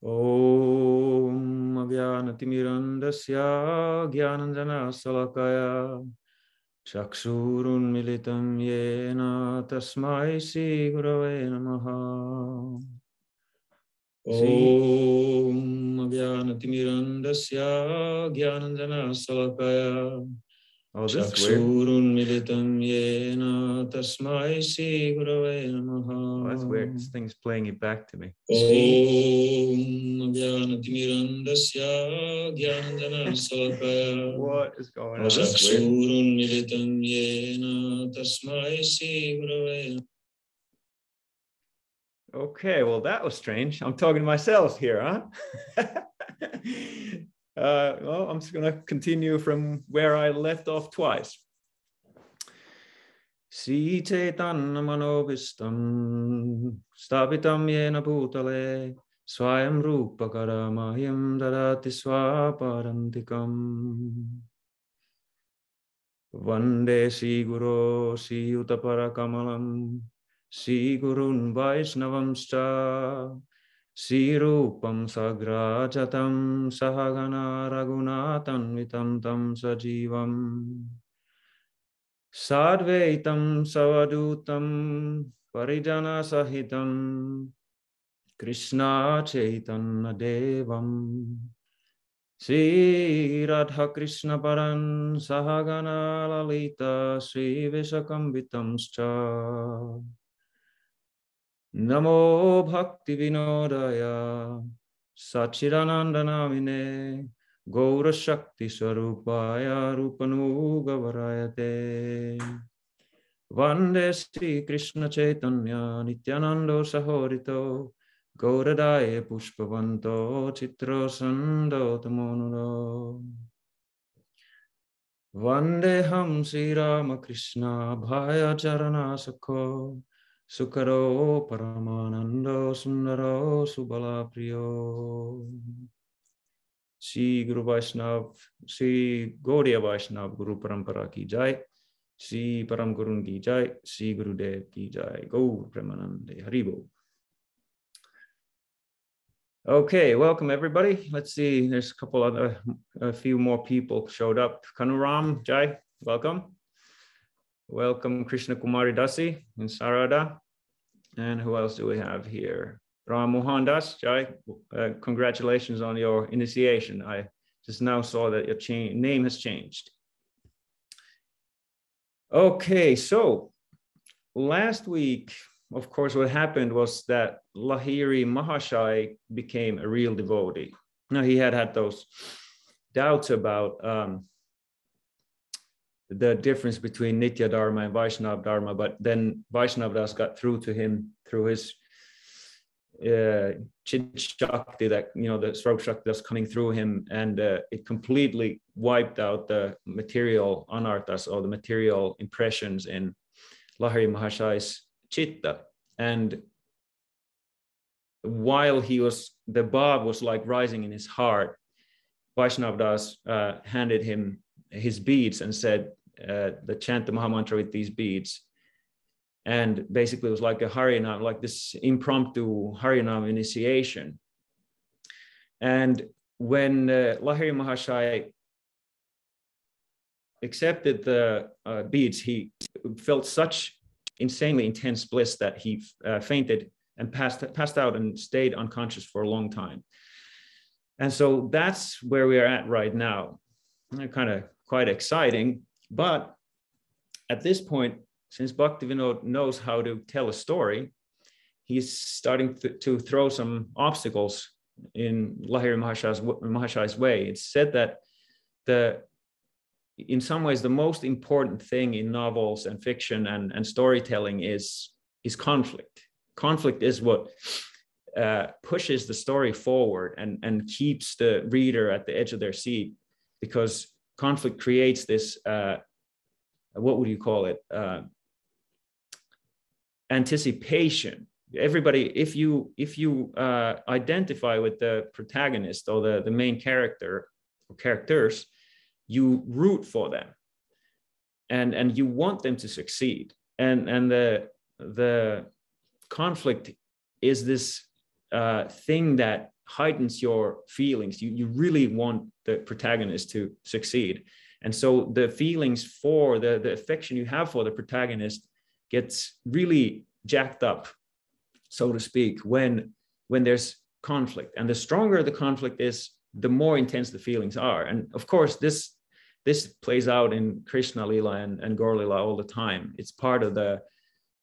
Om Agyanatimirandasya Gyananjana Salakaya Chakshurun Militam Yena Tasmai Sri Gurave Namaha Om Agyanatimirandasya Gyananjana Salakaya Chakshurun Militam Yena Tasmai Sri Gurave Namaha. That's weird, this thing's playing it back to me. What is going on? Okay, well, that was strange. I'm talking to myself here, huh? Well, I'm just going to continue from where I left off twice. Si Chaitanya Manobhistam Stapitam Yena Bhutale Swayam Rupa Karamahyam Darati Swaparantikam Vande Si Guru Si Utapara Kamalam Si Gurun Vaishnavamscha Si Rupam Sagrajatam Sahagana Raghunatan Vitam Tam Sajivam Sadvaitam Savadutam Parijana Sahitam Krishna Chaitanya Devam Sri Radha Krishna Paran Sahagana Lalita Sri Vishakambitamscha Namo Bhaktivinodaya Satchidananda Namine Gaura Shakti Sarupaya Rupanu Gavarayate Vande Sri Krishna Chaitanya Nityanando Sahorito Gauradaye Pushpavanto Chitrasando Tamonuro Vandeham Sri Ramakrishna Bhaya Charanasakho Sukaro Paramanando Sundaro Subala Priyo. Sri Guru Vaishnav, Sri Gaudiya Vaishnav Guru Parampara Ki Jai, Sri Param Gurun Ki Jai, Sri Guru Dev Ki Jai, Gaur Premanande Haribo. Okay, welcome everybody. Let's see, there's a few more people showed up. Kanuram Jai, welcome. Welcome Krishna Kumari Dasi and Sarada. And who else do we have here? Ram Mohan Das, Jai, congratulations on your initiation. I just now saw that your name has changed. Okay, so last week, of course, what happened was that Lahiri Mahasaya became a real devotee. Now, he had those doubts about the difference between Nitya Dharma and Vaishnava Dharma, but then Vaishnava Das got through to him through his Chit Shakti, that, you know, the Swarup Shakti that's coming through him, and it completely wiped out the material Anartas, or the material impressions in Lahiri Mahasaya's Chitta. And while he was, the Bhav was like rising in his heart, Vaishnava Das handed him his beads and said, chant the Maha Mantra with these beads. And basically, it was like a Harinam, like this impromptu Harinam initiation. And when Lahiri Mahasaya accepted the beads, he felt such insanely intense bliss that he fainted and passed out and stayed unconscious for a long time. And so that's where we are at right now. Kind of quite exciting, but at this point, since Bhaktivinoda knows how to tell a story, he's starting to throw some obstacles in Lahiri Mahasaya's way. It's said that in some ways, the most important thing in novels and fiction and storytelling is conflict. Conflict is what pushes the story forward and keeps the reader at the edge of their seat, because conflict creates this, what would you call it? Anticipation. Everybody, if you identify with the protagonist or the main character or characters, you root for them, and you want them to succeed. And the conflict is this thing that heightens your feelings. You really want the protagonist to succeed. And so the feelings for the affection you have for the protagonist gets really jacked up, so to speak, when there's conflict. And the stronger the conflict is, the more intense the feelings are. And of course, this plays out in Krishna Lila and Gaur Lila all the time. It's part of the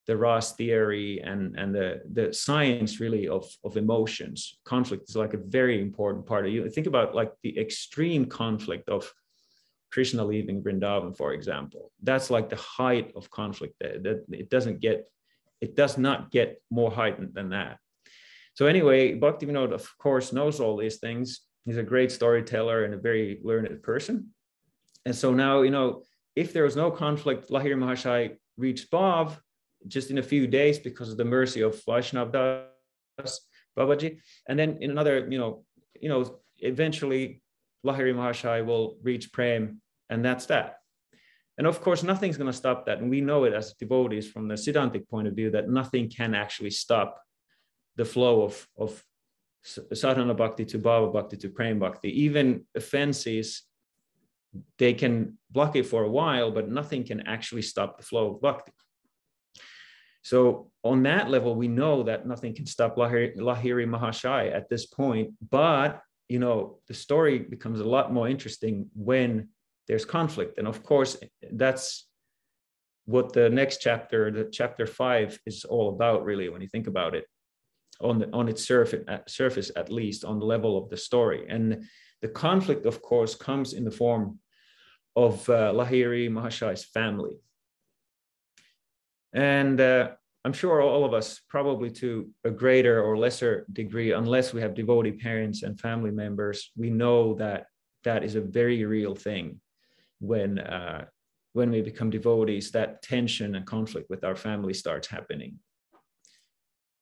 Ras theory and the science really of emotions. Conflict is like a very important part of you. Think about like the extreme conflict of Krishna leaving Vrindavan, for example. That's like the height of conflict. That it does not get more heightened than that. So anyway, Bhaktivinoda, of course, knows all these things. He's a great storyteller and a very learned person. And so now, if there was no conflict, Lahiri Mahasaya reached Bhav just in a few days because of the mercy of Vaishnava Das, Babaji. And then in another, eventually Lahiri Mahasaya will reach Prem, and that's that. And of course, nothing's going to stop that. And we know it as devotees from the Siddhantic point of view that nothing can actually stop the flow of sadhana bhakti to bhava bhakti to prem bhakti. Even offenses, they can block it for a while, but nothing can actually stop the flow of bhakti. So on that level, we know that nothing can stop Lahiri Mahasaya at this point. But, the story becomes a lot more interesting when there's conflict. And of course, that's what the next chapter, the chapter 5, is all about, really, when you think about it. On its surface, at least on the level of the story. And the conflict, of course, comes in the form of Lahiri Mahasaya's family. And I'm sure all of us, probably to a greater or lesser degree, unless we have devotee parents and family members, we know that that is a very real thing when we become devotees, that tension and conflict with our family starts happening.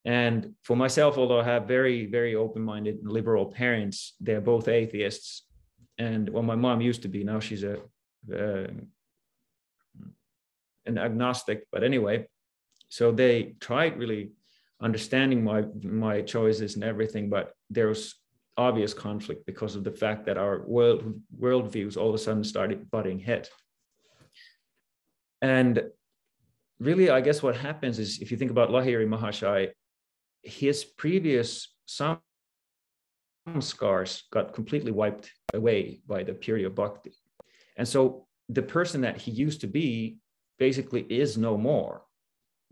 And for myself, although I have very, very open-minded and liberal parents, they're both atheists. And well, my mom used to be, now she's an agnostic, but anyway, so they tried really understanding my choices and everything, but there was obvious conflict because of the fact that our worldviews all of a sudden started butting heads. And really, I guess what happens is, if you think about Lahiri Mahasaya, his previous Samskars got completely wiped away by the purity of bhakti. And so the person that he used to be basically is no more,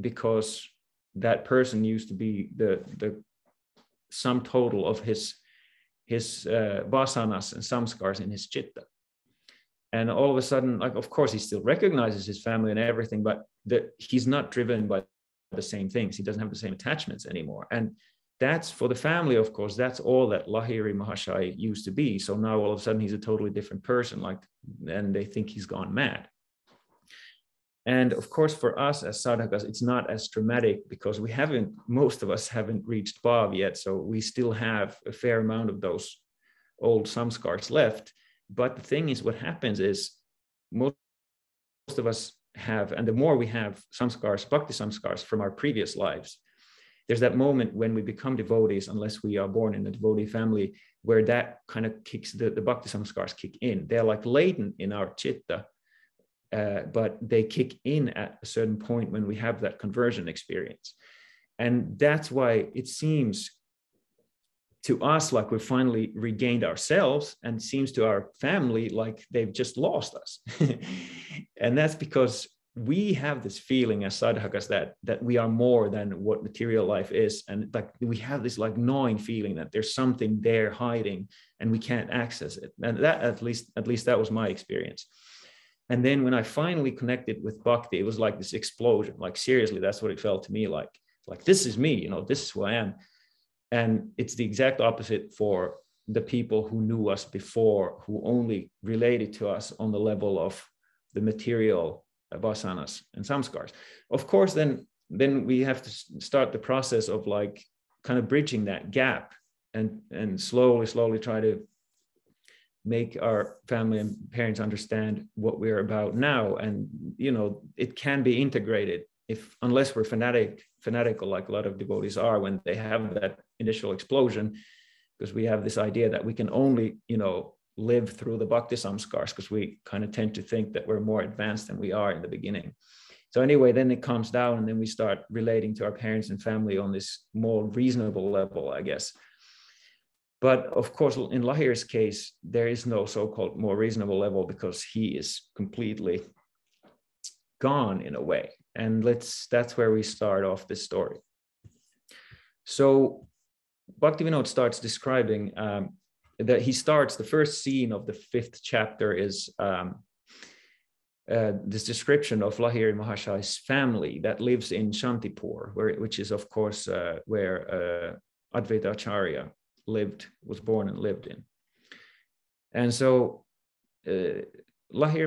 because that person used to be the sum total of his vasanas and samskars in his chitta. And all of a sudden, like, of course, he still recognizes his family and everything, but he's not driven by the same things. He doesn't have the same attachments anymore. And that's, for the family, of course, that's all that Lahiri Mahasaya used to be. So now all of a sudden he's a totally different person, and they think he's gone mad. And of course, for us as sadhakas, it's not as dramatic because most of us haven't reached Bhav yet. So we still have a fair amount of those old samskars left. But the thing is, what happens is most of us have, and the more we have samskars, bhakti samskars from our previous lives, there's that moment when we become devotees, unless we are born in a devotee family, where that kind of kicks, the bhakti samskars kick in. They're like latent in our chitta, but they kick in at a certain point when we have that conversion experience. And that's why it seems to us like we've finally regained ourselves, and seems to our family like they've just lost us. And that's because we have this feeling as sadhakas that we are more than what material life is. And like we have this like gnawing feeling that there's something there hiding and we can't access it. And that, at least that was my experience. And then when I finally connected with bhakti, it was like this explosion. Like seriously, that's what it felt to me like this is me, this is who I am. And it's the exact opposite for the people who knew us before, who only related to us on the level of the material vasanas and samskars. Of course, then we have to start the process of like kind of bridging that gap and slowly try to make our family and parents understand what we're about now. And, it can be integrated. Unless we're fanatical, like a lot of devotees are when they have that initial explosion, because we have this idea that we can only, live through the bhakti samskars, because we kind of tend to think that we're more advanced than we are in the beginning. So anyway, then it calms down, and then we start relating to our parents and family on this more reasonable level, I guess. But of course, in Lahiri's case, there is no so-called more reasonable level, because he is completely gone in a way. And that's where we start off this story. So Bhaktivinoda starts describing that he starts, the first scene of the 5th chapter is this description of Lahiri Mahasaya's family that lives in Shantipur, which is, of course, where Advaita Acharya was born and lived in. And so Lahiri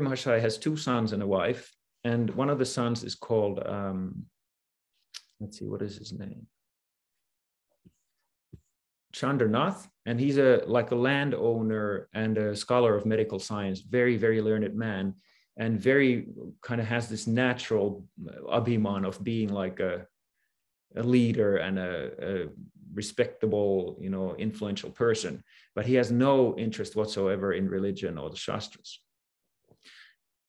Mahasaya has 2 sons and a wife, and one of the sons is called, let's see, what is his name? Chandranath, and he's like a landowner and a scholar of medical science, very, very learned man, and very kind of has this natural abhiman of being like a leader and a respectable, influential person, but he has no interest whatsoever in religion or the Shastras.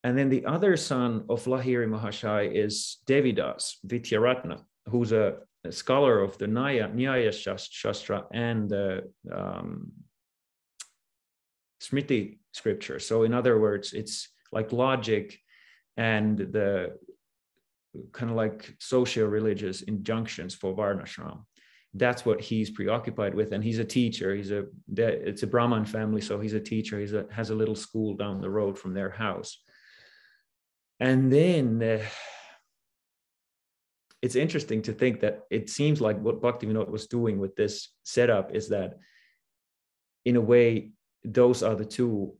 And then the other son of Lahiri Mahasaya is Devidas Vidyaratna, who's a scholar of the Nyaya Shastra and the Smriti scripture. So in other words, it's like logic and the kind of like socio-religious injunctions for Varnashram. That's what he's preoccupied with, and he's a teacher. It's a Brahmin family, so he's a teacher. He has a little school down the road from their house. And then it's interesting to think that it seems like what Bhaktivinoda was doing with this setup is that, in a way, those are the 2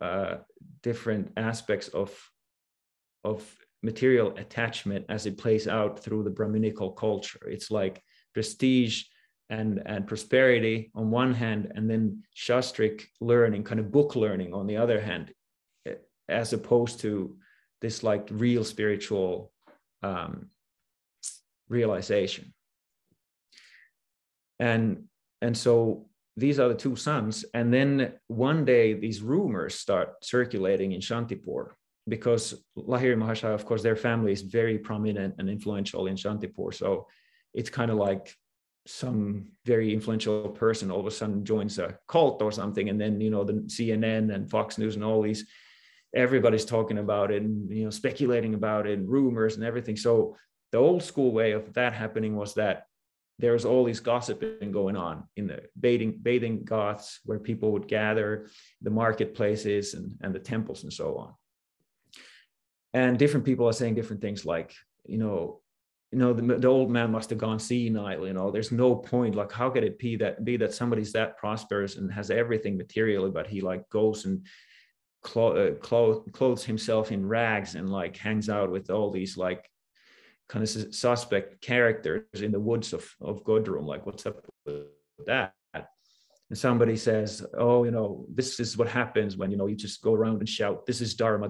different aspects of material attachment as it plays out through the Brahminical culture. It's like prestige and prosperity on one hand, and then shastric learning, kind of book learning on the other hand, as opposed to this like real spiritual realization. And so these are the 2 sons. And then one day these rumors start circulating in Shantipur, because Lahiri Mahasaya, of course, their family is very prominent and influential in Shantipur. So it's kind of like some very influential person all of a sudden joins a cult or something, and then the CNN and Fox News and all these, everybody's talking about it and speculating about it and rumors and everything. So the old school way of that happening was that there was all these gossiping going on in the bathing goths, where people would gather, the marketplaces and the temples and so on. And different people are saying different things, like, the old man must have gone senile, there's no point. Like, how could it be that somebody's that prosperous and has everything materially, but he like goes and clothes himself in rags and like hangs out with all these like kind of suspect characters in the woods of Godrum? Like, what's up with that? And somebody says, oh, this is what happens when, you just go around and shout, this is Dharma.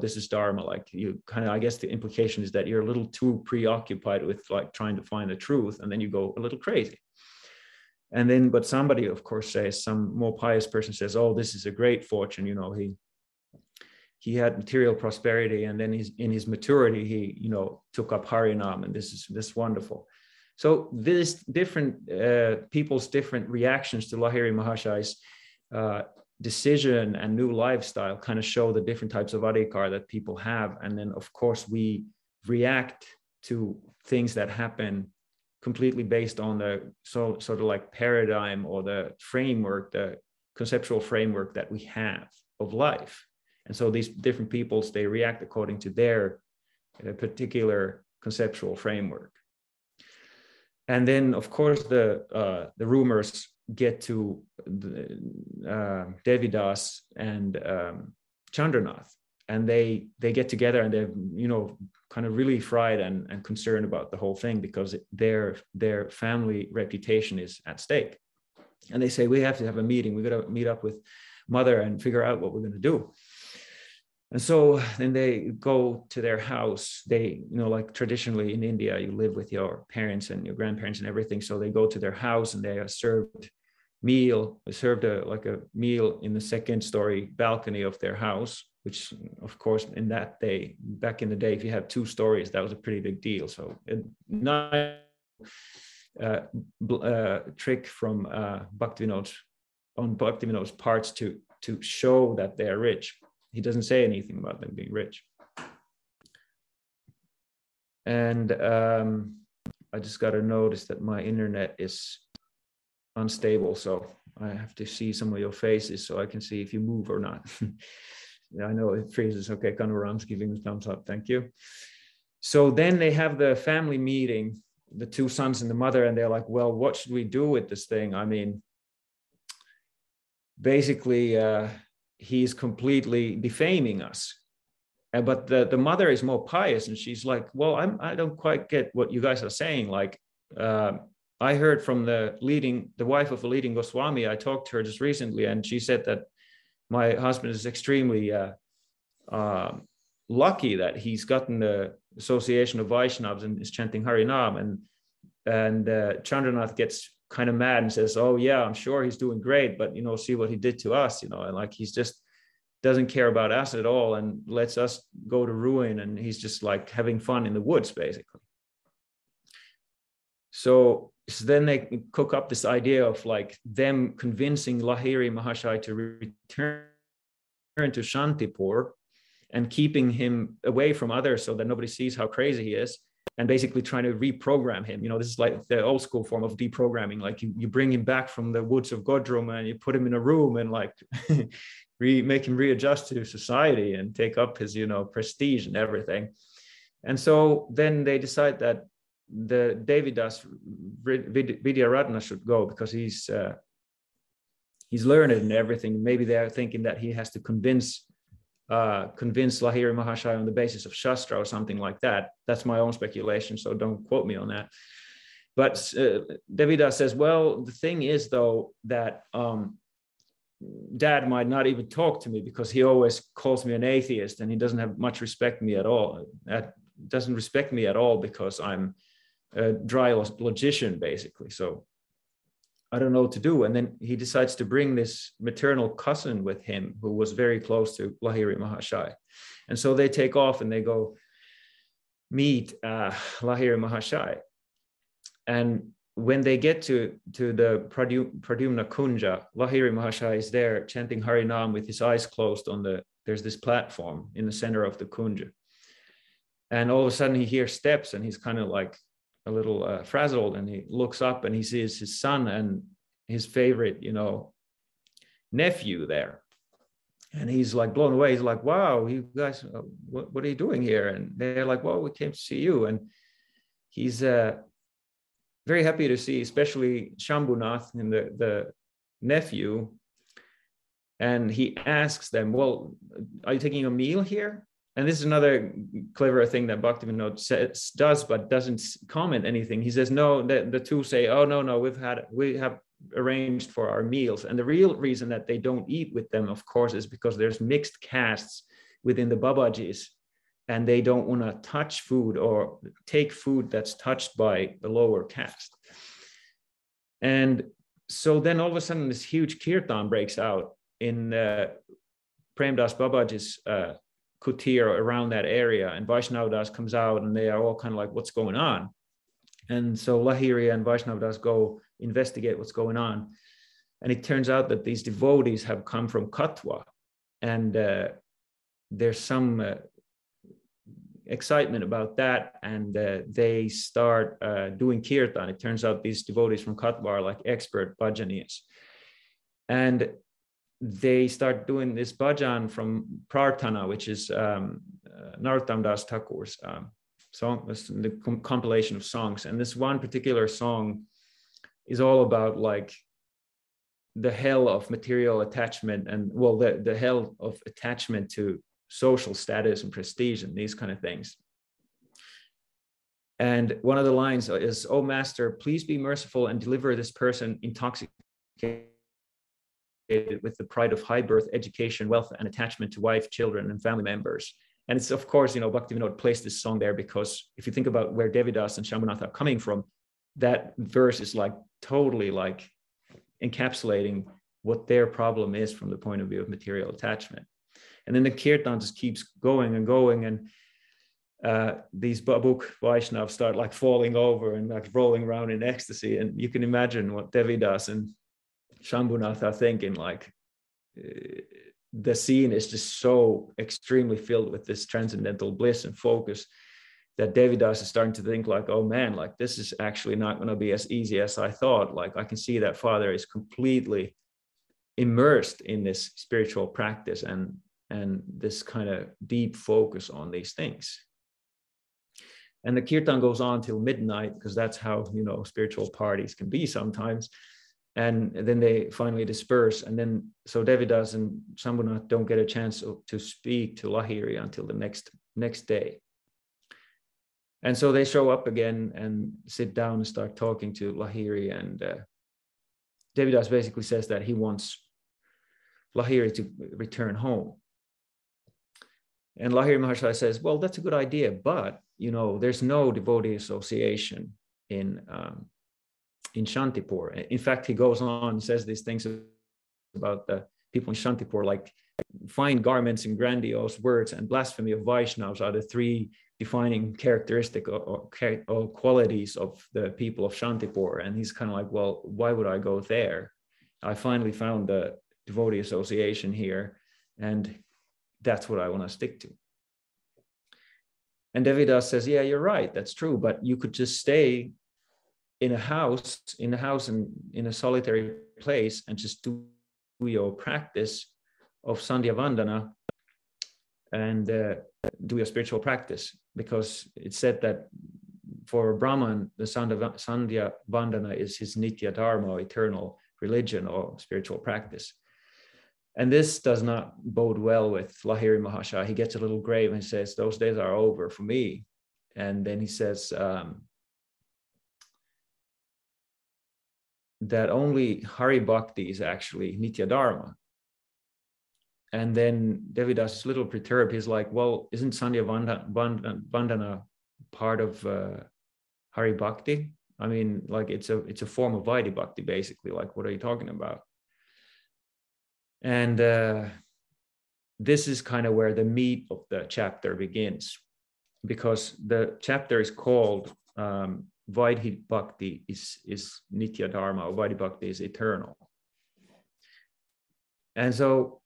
Like, you kind of, I guess the implication is that you're a little too preoccupied with like trying to find the truth, and then you go a little crazy. And then, but somebody, of course, says, some more pious person says, oh, this is a great fortune. He had material prosperity, and then in his maturity, he, took up Harinam, and this is wonderful. So this different people's different reactions to Lahiri Mahasaya's decision and new lifestyle kind of show the different types of adhikar that people have. And then, of course, we react to things that happen completely based on the sort of like paradigm or the framework, the conceptual framework that we have of life. And so these different peoples, they react according to their particular conceptual framework. And then, of course, the rumors get to Devidas and Chandranath, and they get together, and they're kind of really fried and concerned about the whole thing, because their family reputation is at stake. And they say, we have to have a meeting. We've got to meet up with Mother and figure out what we're going to do. And so then they go to their house. They, like traditionally in India, you live with your parents and your grandparents and everything. So they go to their house, and they are served meal. We served a meal in the second story balcony of their house, which of course in that day, back in the day, if you had 2 stories, that was a pretty big deal. So trick from Bhaktivinoda's parts to show that they're rich. He doesn't say anything about them being rich. And I just got to notice that my internet is unstable, so I have to see some of your faces so I can see if you move or not. I know it freezes. Okay, Kanuram's giving the thumbs up. Thank you. So then they have the family meeting, the 2 sons and the mother, and they're like, well, what should we do with this thing? I mean, basically, he's completely defaming us. But the mother is more pious, and she's like, well, I don't quite get what you guys are saying. Like, I heard from the wife of a leading Goswami. I talked to her just recently, and she said that my husband is extremely lucky that he's gotten the association of Vaishnavas and is chanting Harinam. And Chandranath gets kind of mad and says, oh yeah, I'm sure he's doing great, but see what he did to us, and like, he's just doesn't care about us at all and lets us go to ruin. And he's just like having fun in the woods, basically. So then they cook up this idea of like them convincing Lahiri Mahasaya to return to Shantipur and keeping him away from others so that nobody sees how crazy he is, and basically trying to reprogram him. This is like the old school form of deprogramming. Like you bring him back from the woods of Godrum and you put him in a room and like make him readjust to society and take up his, prestige and everything. And so then they decide that the Devidas Vidyaratna should go because he's learned and everything. Maybe they are thinking that he has to convince Lahiri Mahasaya on the basis of Shastra or something like that. That's my own speculation, so don't quote me on that. But Devidas says, well, the thing is, though, that Dad might not even talk to me because he always calls me an atheist, and he doesn't have much respect me at all. That doesn't respect me at all because I'm a dry logician, basically. So I don't know what to do. And then he decides to bring this maternal cousin with him who was very close to Lahiri Mahasaya. And so they take off and they go meet Lahiri Mahasaya. And when they get to the Pradyumna Kunja, Lahiri Mahasaya is there chanting Harinam with his eyes closed on there's this platform in the center of the Kunja. And all of a sudden he hears steps and he's kind of like a little frazzled, and he looks up and he sees his son and his favorite, nephew there. And he's like blown away. He's like, wow, you guys, what are you doing here? And they're like, well, we came to see you. And he's very happy to see, especially Shambhunath and the nephew. And he asks them, well, are you taking a meal here? And this is another clever thing that Bhaktivinoda says, but doesn't comment anything. He says, no, the two say, oh, no, we have arranged for our meals. And the real reason that they don't eat with them, of course, is because there's mixed castes within the Babajis, and they don't want to touch food or take food that's touched by the lower caste. And so then all of a sudden this huge kirtan breaks out in Premdas Babaji's kutir around that area, and Vaishnava Das comes out, and they are all kind of like, what's going on? And so Lahiri and Vaishnava Das go investigate what's going on. And it turns out that these devotees have come from Katwa, and there's some excitement about that, and they start doing kirtan. It turns out these devotees from Katwa are like expert bhajanis. And they start doing this bhajan from Prarthana, which is Narottam Das Thakur's song, the compilation of songs. And this one particular song is all about like the hell of material attachment, and well, the hell of attachment to social status and prestige and these kind of things. And one of the lines is, "Oh Master, please be merciful and deliver this person intoxicated with the pride of high birth, education, wealth, and attachment to wife, children, and family members." And it's, of course, Bhaktivinoda placed this song there because if you think about where Devidas and Shambhunath are coming from, that verse is like totally like encapsulating what their problem is from the point of view of material attachment. And then the kirtan just keeps going and going, and these Babuk Vaishnavas start like falling over and like rolling around in ecstasy. And you can imagine what Devidas and Shambhunath are thinking, like the scene is just so extremely filled with this transcendental bliss and focus that Devidas is starting to think like, oh man, like this is actually not going to be as easy as I thought. Like I can see that Father is completely immersed in this spiritual practice and this kind of deep focus on these things. And the kirtan goes on till midnight, because that's how, you know, spiritual parties can be sometimes. And then they finally disperse. And then, so Devidas and Shambhunath don't get a chance to speak to Lahiri until the next day. And so they show up again and sit down and start talking to Lahiri. And Devidas basically says that he wants Lahiri to return home. And Lahiri Mahasaya says, well, that's a good idea, but, you know, there's no devotee association in Shantipur. In fact, he goes on and says these things about the people in Shantipur, like fine garments and grandiose words and blasphemy of Vaishnavas are the three defining characteristic or qualities of the people of Shantipur. And he's kind of like, well, why would I go there? I finally found the devotee association here, and that's what I want to stick to. And Devidas says, yeah, you're right, that's true, but you could just stay in a house and in a solitary place and just do your practice of Sandhya Vandana and do your spiritual practice, because it's said that for a Brahman, the Sandhya Vandana is his Nitya Dharma, or eternal religion or spiritual practice. And this does not bode well with Lahiri Mahasaya. He gets a little grave and says, those days are over for me. And then he says that only Hari Bhakti is actually Nitya Dharma. And then Devidas is a little perturbed. He's like, well, isn't Sandhya Vandana part of Hari Bhakti? I mean, like it's a form of Vaidhi Bhakti, basically. Like, what are you talking about? And this is kind of where the meat of the chapter begins, because the chapter is called Vaidhi Bhakti is Nitya Dharma, or Vaidhi Bhakti is eternal. And so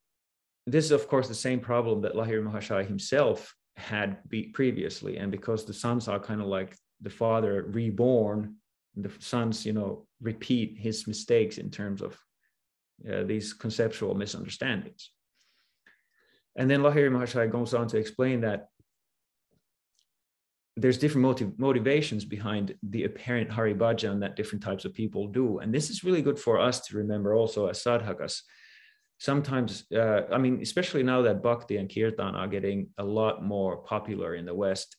this is, of course, the same problem that Lahiri Mahasaya himself had previously. And because the sons are kind of like the father reborn, the sons, you know, repeat his mistakes in terms of these conceptual misunderstandings. And then Lahiri Mahasaya goes on to explain that there's different motivations behind the apparent Hari Bhajan that different types of people do. And this is really good for us to remember also as sadhakas. Sometimes, I mean, especially now that bhakti and kirtan are getting a lot more popular in the West,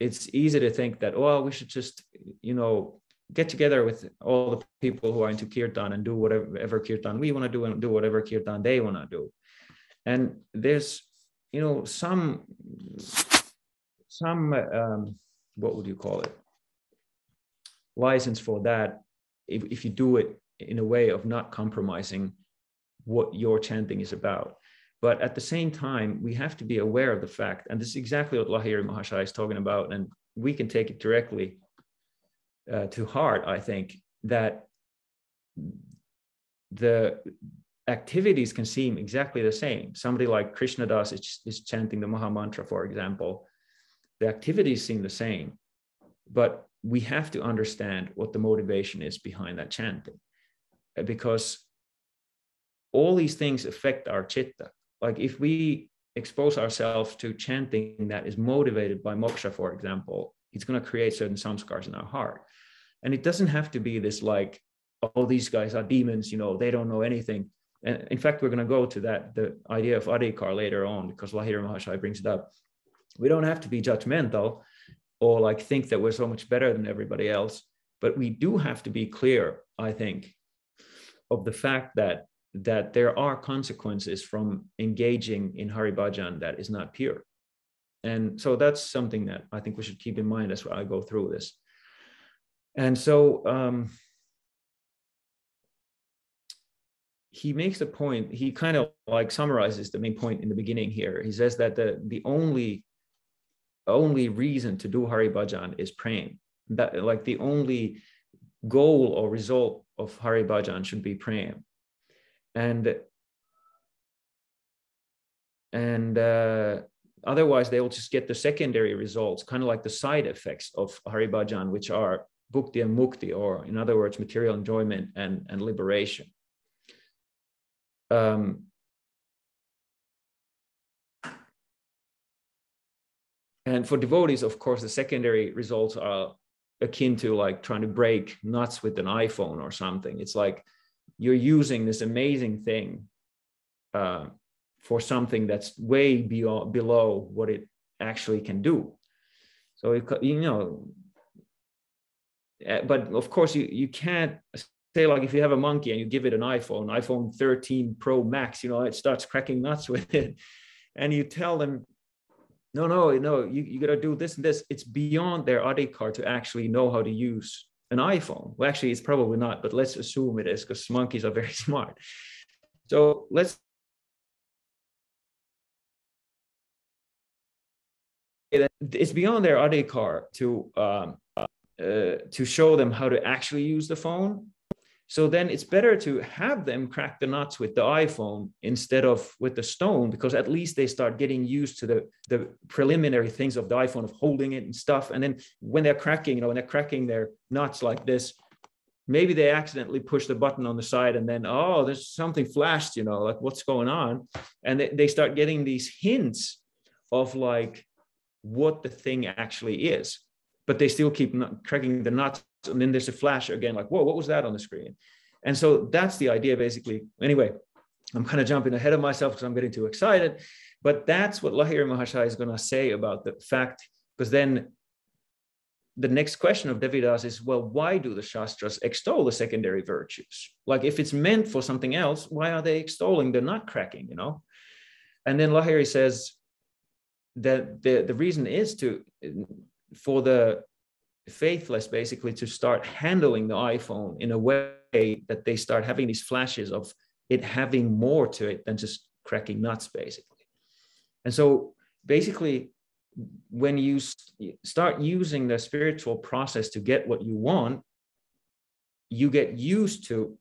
it's easy to think that, well, we should just, you know, get together with all the people who are into kirtan and do whatever kirtan we want to do and do whatever kirtan they want to do. And there's, you know, some what would you call it, license for that if you do it in a way of not compromising what your chanting is about. But at the same time, we have to be aware of the fact, and this is exactly what Lahiri Mahasaya is talking about, and we can take it directly to heart, I think, that the activities can seem exactly the same. Somebody like Krishna Das is chanting the Maha Mantra, for example. The activities seem the same, but we have to understand what the motivation is behind that chanting, because all these things affect our chitta. Like if we expose ourselves to chanting that is motivated by moksha, for example, it's going to create certain samskars in our heart. And it doesn't have to be this like, oh, these guys are demons, you know, they don't know anything. And in fact, we're going to go to that, the idea of adhikar later on, because Lahiri Mahasaya brings it up. We don't have to be judgmental or like think that we're so much better than everybody else, but we do have to be clear, I think, of the fact that there are consequences from engaging in Hari Bhajan that is not pure. And so that's something that I think we should keep in mind as I go through this. And so he makes a point, he kind of like summarizes the main point in the beginning here. He says that the only reason to do Hari Bhajan is Prem. That like the only goal or result of Hari Bhajan should be Prem. And otherwise they will just get the secondary results, kind of like the side effects of Hari Bhajan, which are Bhukti and Mukti, or in other words, material enjoyment and liberation. And for devotees, of course, the secondary results are akin to like trying to break nuts with an iPhone or something. It's like you're using this amazing thing for something that's way below what it actually can do. So, but of course, you can't say, like, if you have a monkey and you give it an iPhone 13 Pro Max, it starts cracking nuts with it. And you tell them, no, you got to do this and this. It's beyond their adhikar to actually know how to use an iPhone. Well, actually, it's probably not, but let's assume it is because monkeys are very smart. So let's it's beyond their adhikar to show them how to actually use the phone. So then it's better to have them crack the nuts with the iPhone instead of with the stone, because at least they start getting used to the preliminary things of the iPhone, of holding it and stuff. And then when they're cracking, when they're cracking their nuts like this, maybe they accidentally push the button on the side and then, oh, there's something flashed, like what's going on? And they start getting these hints of like what the thing actually is. But they still keep cracking the nuts, and then there's a flash again, like, whoa, what was that on the screen? And so that's the idea, basically. Anyway, I'm kind of jumping ahead of myself because I'm getting too excited, but that's what Lahiri Mahasaya is going to say about the fact, because then the next question of Devidas is, well, why do the Shastras extol the secondary virtues? Like, if it's meant for something else, why are they extolling the nutcracking, And then Lahiri says that the reason is for the faithless, basically, to start handling the iPhone in a way that they start having these flashes of it having more to it than just cracking nuts, basically. And so basically, when you start using the spiritual process to get what you want, you get used to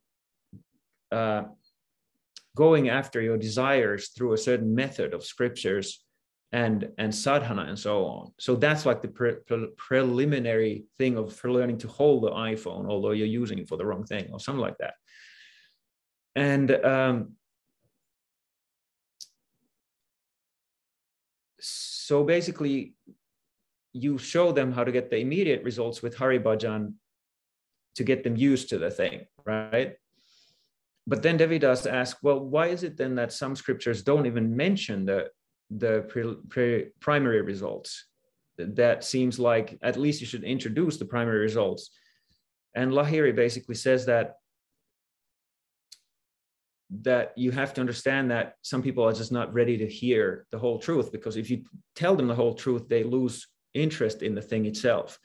going after your desires through a certain method of scriptures and sadhana and so on. So that's like the preliminary thing for learning to hold the iPhone, although you're using it for the wrong thing or something like that. And so basically you show them how to get the immediate results with Hari Bhajan to get them used to the thing, right? But then Devidas asks, well, why is it then that some scriptures don't even mention the primary results? That seems like at least you should introduce the primary results. And Lahiri basically says that you have to understand that some people are just not ready to hear the whole truth, because if you tell them the whole truth, they lose interest in the thing itself.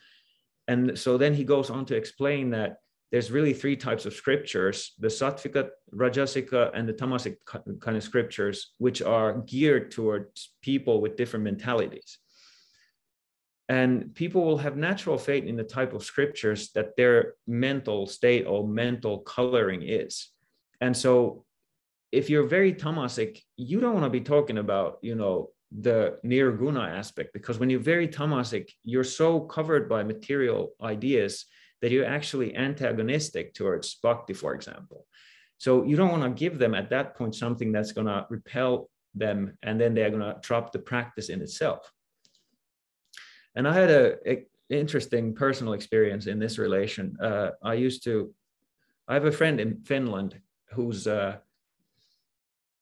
And so then he goes on to explain that there's really three types of scriptures: the sattvika, rajasika, and the tamasic kind of scriptures, which are geared towards people with different mentalities. And people will have natural faith in the type of scriptures that their mental state or mental coloring is. And so if you're very tamasic, you don't want to be talking about, the nirguna aspect, because when you're very tamasic, you're so covered by material ideas that you're actually antagonistic towards bhakti, for example. So you don't want to give them at that point something that's going to repel them, and then they're going to drop the practice in itself. And I had an interesting personal experience in this relation. I have a friend in Finland who's,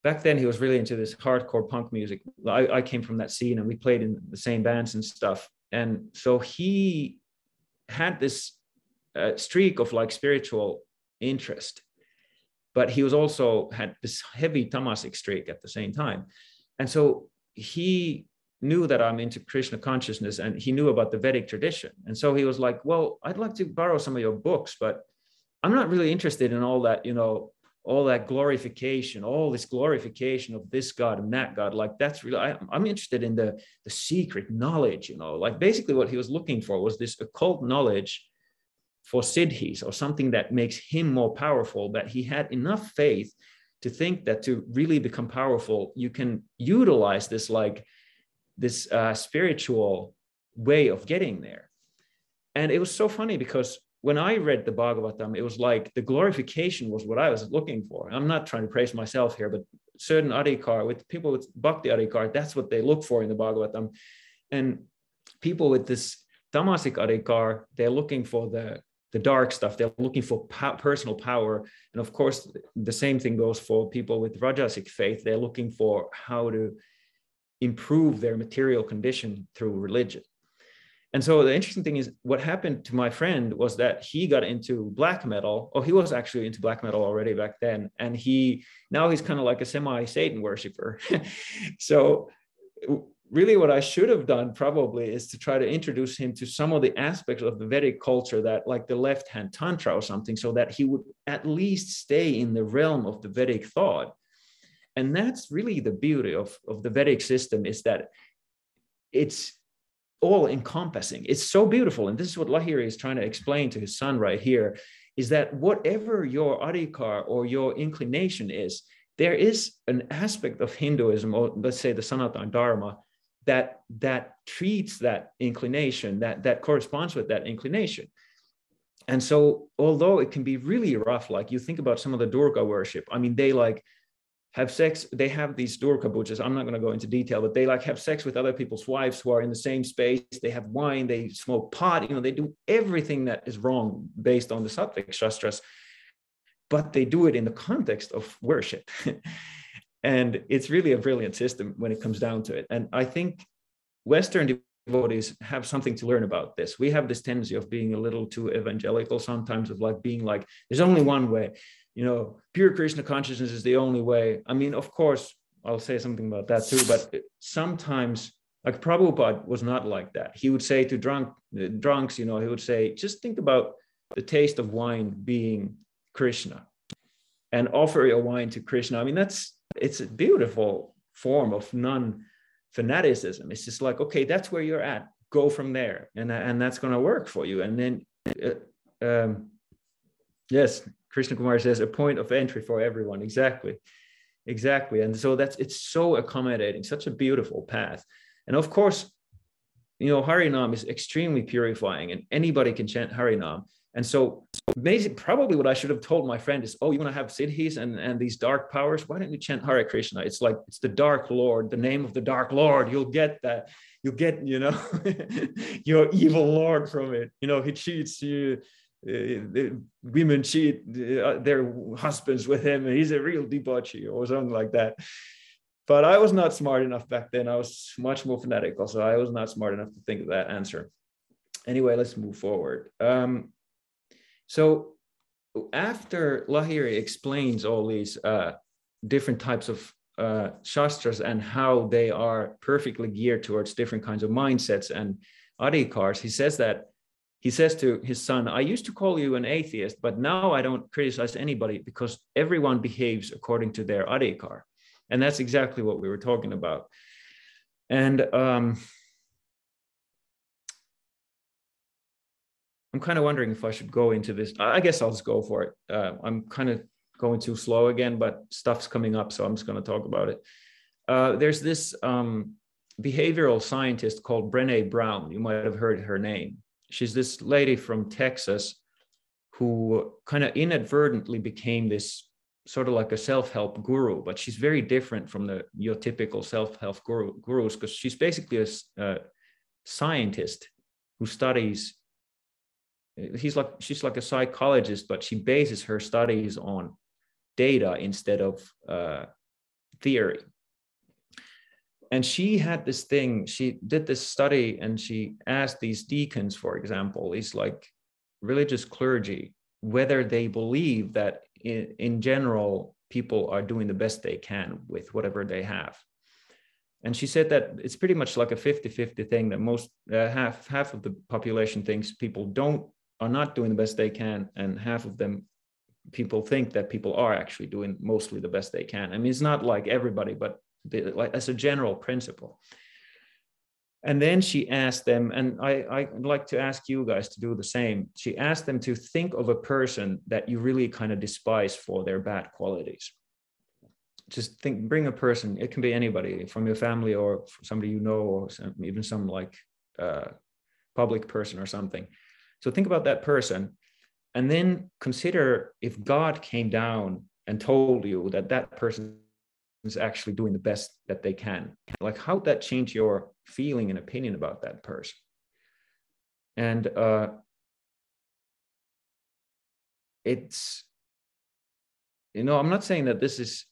back then he was really into this hardcore punk music. I came from that scene and we played in the same bands and stuff. And so he had this streak of like spiritual interest, but he was also had this heavy tamasic streak at the same time. And so he knew that I'm into Krishna consciousness, and he knew about the Vedic tradition. And so he was like, well, I'd like to borrow some of your books, but I'm not really interested in all that all that glorification, all this glorification of this God and that God, like that's really, I'm interested in the secret knowledge, you know, like basically what he was looking for was this occult knowledge for siddhis or something that makes him more powerful, that he had enough faith to think that to really become powerful, you can utilize this, like this spiritual way of getting there. And it was so funny because when I read the Bhagavatam, it was like the glorification was what I was looking for. I'm not trying to praise myself here, but certain Adhikar, with people with Bhakti Adhikar, that's what they look for in the Bhagavatam. And people with this Tamasic Adhikar, they're looking for the dark stuff. They're looking for personal power. And of course, the same thing goes for people with Rajasic faith. They're looking for how to improve their material condition through religion. And so the interesting thing is what happened to my friend was that he got into black metal, or he was actually into black metal already back then. And now he's kind of like a semi-Satan worshiper. So really what I should have done probably is to try to introduce him to some of the aspects of the Vedic culture, that like the left hand tantra or something, so that he would at least stay in the realm of the Vedic thought. And that's really the beauty of the Vedic system, is that it's all encompassing. It's so beautiful. And this is what Lahiri is trying to explain to his son right here, is that whatever your adhikar or your inclination is, there is an aspect of Hinduism, or let's say the Sanatana Dharma, that treats that inclination, that corresponds with that inclination. And so, although it can be really rough, like you think about some of the Durga worship, I mean, they like have sex, they have these Durga pujas, I'm not going to go into detail, but they like have sex with other people's wives who are in the same space, they have wine, they smoke pot, you know, they do everything that is wrong based on the Sattvic Shastras, but they do it in the context of worship. And it's really a brilliant system when it comes down to it. And I think Western devotees have something to learn about this. We have this tendency of being a little too evangelical sometimes, of like being like, there's only one way. You know, pure Krishna consciousness is the only way. I mean, of course, I'll say something about that too, but sometimes, like Prabhupada was not like that. He would say to drunks, you know, he would say, just think about the taste of wine being Krishna and offer your wine to Krishna. I mean, it's a beautiful form of non-fanaticism. It's just like, okay, that's where you're at. Go from there. And that's going to work for you. And then, yes, Krishna Kumari says a point of entry for everyone. Exactly. Exactly. And so it's so accommodating, such a beautiful path. And of course, you know, Harinam is extremely purifying and anybody can chant Harinam. And so amazing, probably what I should have told my friend is, oh, you want to have siddhis and these dark powers? Why don't you chant Hare Krishna? It's like, it's the dark Lord, the name of the dark Lord. You'll get that. You'll get, you know, your evil Lord from it. You know, he cheats you. Women cheat their husbands with him, and he's a real debauchee or something like that. But I was not smart enough back then. I was much more fanatical, so I was not smart enough to think of that answer. Anyway, let's move forward. So after Lahiri explains all these different types of shastras and how they are perfectly geared towards different kinds of mindsets and adhikars, he says to his son, I used to call you an atheist, but now I don't criticize anybody because everyone behaves according to their adhikar. And that's exactly what we were talking about. And I'm kind of wondering if I should go into this. I guess I'll just go for it. I'm kind of going too slow again, but stuff's coming up, so I'm just going to talk about it. There's this behavioral scientist called Brené Brown. You might have heard her name. She's this lady from Texas who kind of inadvertently became this sort of like a self-help guru, but she's very different from your typical self-help gurus, because she's basically a scientist who studies. She's like a psychologist, but she bases her studies on data instead of theory. And she had this thing, she did this study and she asked these deacons, for example, these like religious clergy, whether they believe that in general, people are doing the best they can with whatever they have. And she said that it's pretty much like a 50-50 thing, that most half of the population thinks people are not doing the best they can, and half of them people think that people are actually doing mostly the best they can. I mean, it's not like everybody, but like as a general principle. And then she asked them, and I'd like to ask you guys to do the same. She asked them to think of a person that you really kind of despise for their bad qualities. Just think, bring a person. It can be anybody from your family or somebody you know, or some, even some like public person or something. So think about that person, and then consider if God came down and told you that that person is actually doing the best that they can. Like, how would that change your feeling and opinion about that person? And it's, you know, I'm not saying that this is,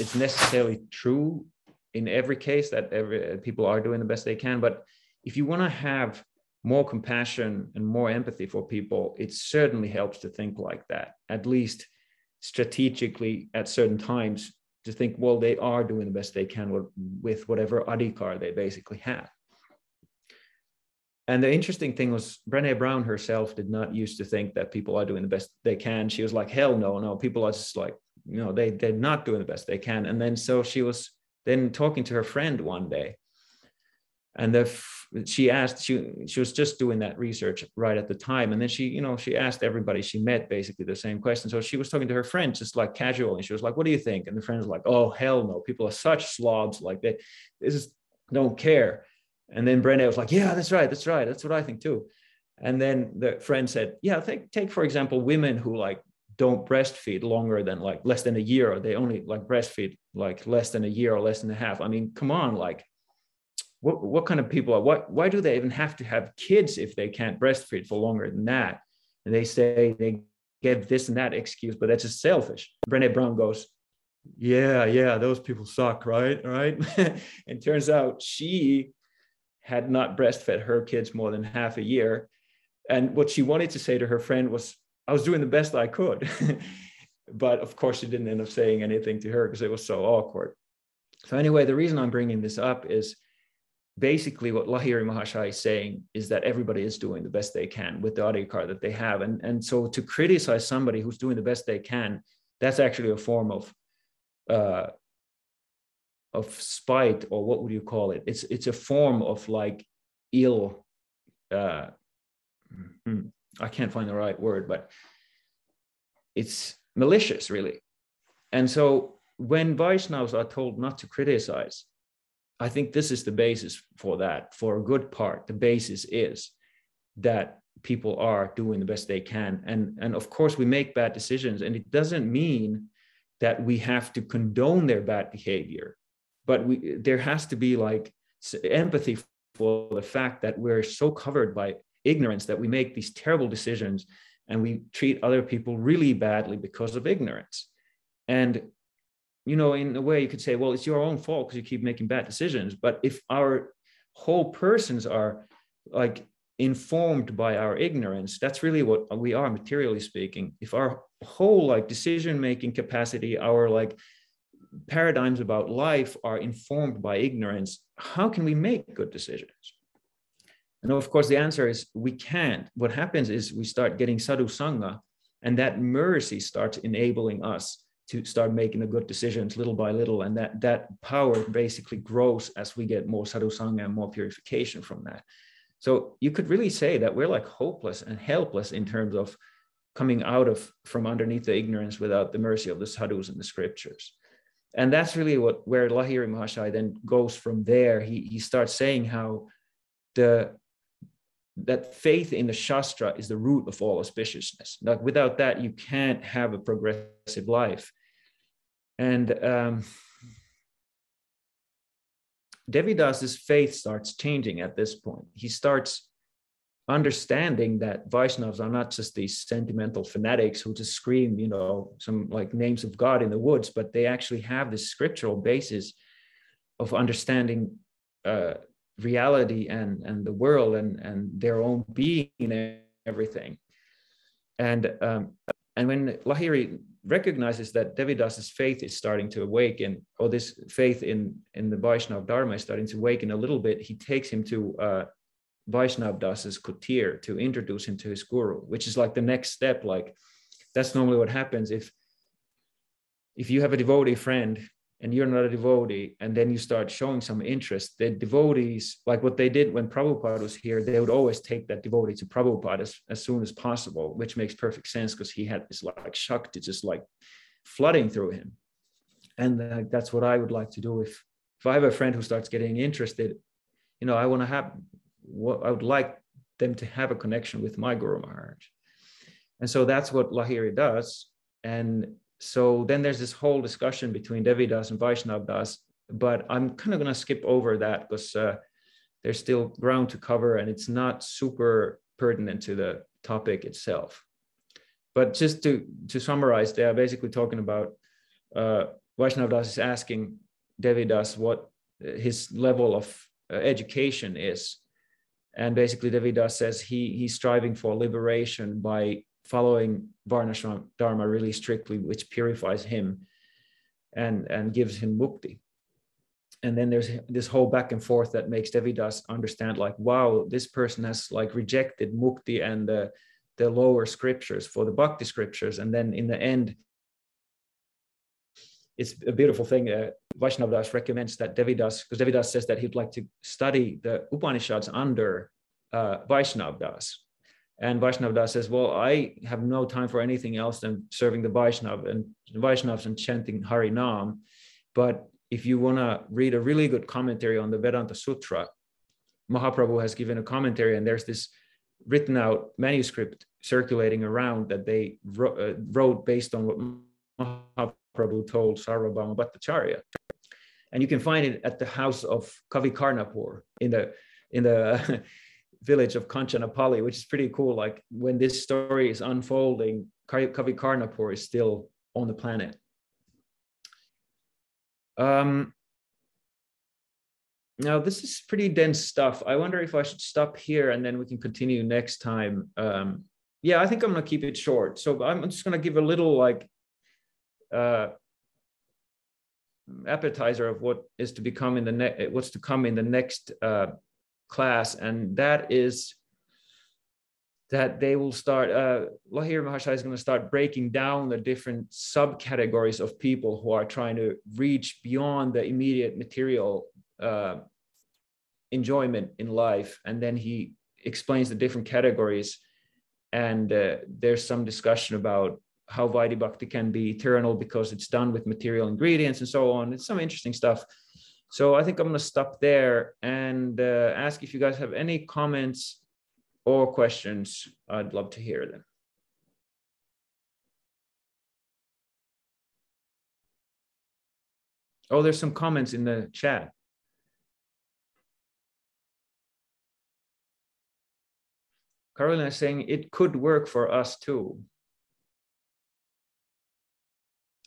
it's necessarily true in every case that people are doing the best they can, but if you want to have more compassion and more empathy for people, it certainly helps to think like that, at least strategically at certain times, to think, well, they are doing the best they can with whatever adhikar they basically have. And the interesting thing was, Brené Brown herself did not used to think that people are doing the best they can. She was like, hell no, people are just like, you know, they're not doing the best they can. And then so she was then talking to her friend one day, and she asked, she was just doing that research right at the time, and then she, you know, she asked everybody she met basically the same question. So she was talking to her friend just like casual, and she was like, what do you think? And the friend was like, oh, hell no, people are such slobs, like they just don't care. And then Brené was like, yeah, that's right, that's what I think too. And then the friend said, yeah, take for example women who like don't breastfeed longer than like less than a year, or they only like breastfeed like less than a year or less than a half. I mean, come on, like what kind of people are, why do they even have to have kids if they can't breastfeed for longer than that? And they say they get this and that excuse, but that's just selfish. Brené Brown goes, yeah, those people suck, right? And turns out she had not breastfed her kids more than half a year. And what she wanted to say to her friend was, I was doing the best I could. But of course she didn't end up saying anything to her because it was so awkward. So anyway, the reason I'm bringing this up is, basically, what Lahiri Mahasaya is saying is that everybody is doing the best they can with the adhikar that they have. And so to criticize somebody who's doing the best they can, that's actually a form of spite, or what would you call it? It's a form of like ill, I can't find the right word, but it's malicious, really. And so when Vaishnavas are told not to criticize, I think this is the basis for that. For a good part, the basis is that people are doing the best they can. And of course, we make bad decisions, and it doesn't mean that we have to condone their bad behavior, but there has to be like empathy for the fact that we're so covered by ignorance that we make these terrible decisions and we treat other people really badly because of ignorance. And you know, in a way you could say, well, it's your own fault because you keep making bad decisions. But if our whole persons are like informed by our ignorance, that's really what we are, materially speaking. If our whole like decision-making capacity, our like paradigms about life are informed by ignorance, how can we make good decisions? And of course, the answer is we can't. What happens is we start getting sadhu sangha, and that mercy starts enabling us to start making the good decisions little by little. And that power basically grows as we get more sadhu sangha and more purification from that. So you could really say that we're like hopeless and helpless in terms of coming out of from underneath the ignorance without the mercy of the sadhus and the scriptures. And that's really where Lahiri Mahasaya then goes from there. He starts saying how that faith in the Shastra is the root of all auspiciousness. Like without that, you can't have a progressive life. And Devidas's faith starts changing at this point. He starts understanding that Vaishnavas are not just these sentimental fanatics who just scream, you know, some like names of God in the woods, but they actually have this scriptural basis of understanding reality and the world and their own being and everything. And when Lahiri recognizes that Devidas's faith is starting to awaken, or this faith in the Vaishnava Dharma is starting to awaken a little bit, he takes him to Vaishnava Das's kutir to introduce him to his guru, which is like the next step. Like That's normally what happens. If you have a devotee friend and you're not a devotee, and then you start showing some interest, the devotees, like what they did when Prabhupada was here, they would always take that devotee to Prabhupada as soon as possible, which makes perfect sense because he had this like Shakti just like flooding through him. And that's what I would like to do. If I have a friend who starts getting interested, you know, I want to have what I would like them to have a connection with my Guru Maharaj. And so that's what Lahiri does. And so then there's this whole discussion between Devidas and Vaishnava Das, but I'm kind of going to skip over that because there's still ground to cover and it's not super pertinent to the topic itself. But just to summarize, they are basically talking about Vaishnava Das is asking Devidas what his level of education is. And basically Devidas says he's striving for liberation by following Varnashram Dharma really strictly, which purifies him and gives him mukti. And then there's this whole back and forth that makes Devidas understand like, wow, this person has like rejected mukti and the lower scriptures for the bhakti scriptures. And then in the end, it's a beautiful thing. Vaishnava Das recommends that Devidas, because Devidas says that he'd like to study the Upanishads under Vaishnava Das. And Vaishnava Das says, well, I have no time for anything else than serving the Vaishnavas and chanting Harinam. But if you want to read a really good commentary on the Vedanta Sutra, Mahaprabhu has given a commentary, and there's this written out manuscript circulating around that they wrote based on what Mahaprabhu told Sarvabhauma Bhattacharya. And you can find it at the house of Kavikarnapur in the village of Kanchanapalli, which is pretty cool. Like when this story is unfolding, Kavikarnapur is still on the planet. Now this is pretty dense stuff. I wonder if I should stop here and then we can continue next time. Yeah, I think I'm gonna keep it short. So I'm just gonna give a little like appetizer of what is to become in the what's to come in the next class, and that is that they will start, Lahiri Mahasaya is going to start breaking down the different subcategories of people who are trying to reach beyond the immediate material enjoyment in life. And then he explains the different categories. And there's some discussion about how Vaidhi Bhakti can be eternal because it's done with material ingredients and so on. It's some interesting stuff. So I think I'm going to stop there and ask if you guys have any comments or questions. I'd love to hear them. Oh, there's some comments in the chat. Carolina is saying it could work for us too.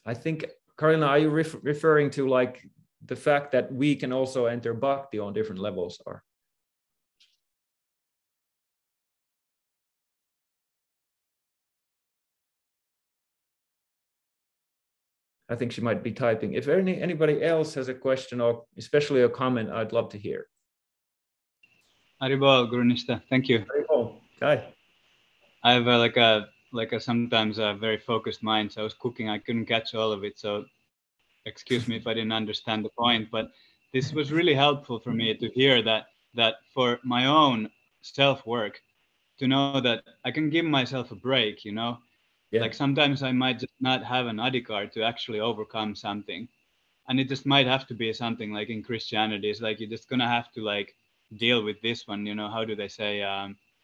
I think, Carolina, are you referring to like the fact that we can also enter bhakti on different levels? Or I think she might be typing. If anybody else has a question or especially a comment, I'd love to hear. Haribol, Guru Nishtha, thank you. Haribol, okay. I have like a sometimes a very focused mind. So I was cooking, I couldn't catch all of it. So excuse me if I didn't understand the point, but this was really helpful for me to hear that for my own self-work, to know that I can give myself a break, you know? Yeah. Like sometimes I might just not have an adhikar to actually overcome something. And it just might have to be something like in Christianity, it's like, you're just gonna have to like deal with this one, you know, how do they say,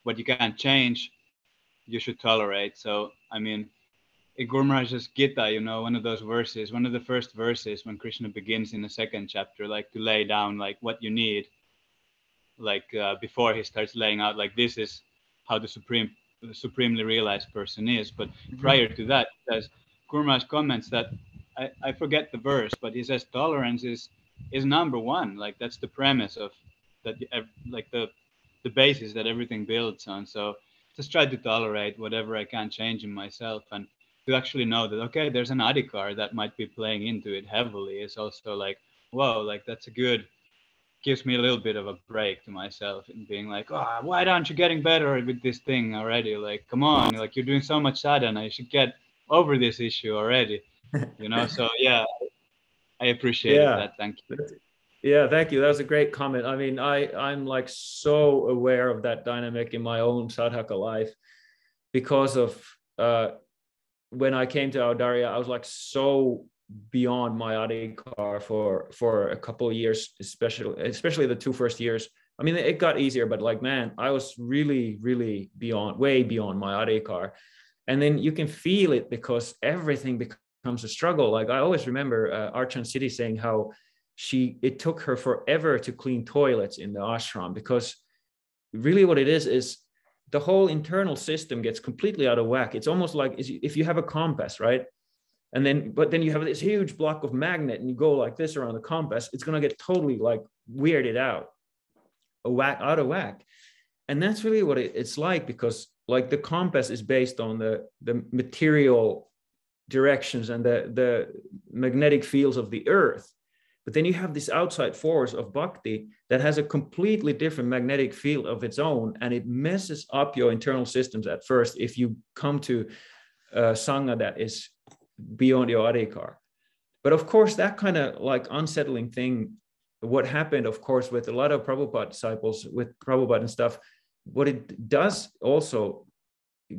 what you can't change, you should tolerate. So, I mean, in Guru Maharaj's Gita, you know, one of those verses, one of the first verses when Krishna begins in the second chapter, like to lay down like what you need, like before he starts laying out like this is how the supremely realized person is. But prior to that, says, Guru Maharaj comments that, I forget the verse, but he says tolerance is number one, like that's the premise of that, like the basis that everything builds on. So just try to tolerate whatever I can change in myself, and to actually know that, okay, there's an adhikar that might be playing into it heavily is also like, whoa, like that's a good, gives me a little bit of a break to myself and being like, oh, why aren't you getting better with this thing already? Like, come on, like you're doing so much sadhana, you should get over this issue already, you know. So yeah, I appreciate that. Thank you. Yeah, thank you. That was a great comment. I mean, I'm like so aware of that dynamic in my own Sadhaka life because of when I came to Audarya, I was like so beyond my Adhikar for a couple of years, especially the 2 first years. I mean, it got easier, but like, man, I was really, really way beyond my Adhikar. And then you can feel it because everything becomes a struggle. Like I always remember Archan City saying how it took her forever to clean toilets in the ashram, because really what it is the whole internal system gets completely out of whack. It's almost like if you have a compass, right? And then, but then you have this huge block of magnet and you go like this around the compass, it's going to get totally like weirded out, out of whack. And that's really what it's like, because like the compass is based on the material directions and the magnetic fields of the earth. But then you have this outside force of bhakti that has a completely different magnetic field of its own, and it messes up your internal systems at first if you come to sangha that is beyond your adhikar. But of course, that kind of like unsettling thing, what happened, of course, with a lot of Prabhupada disciples, with Prabhupada and stuff, what it does also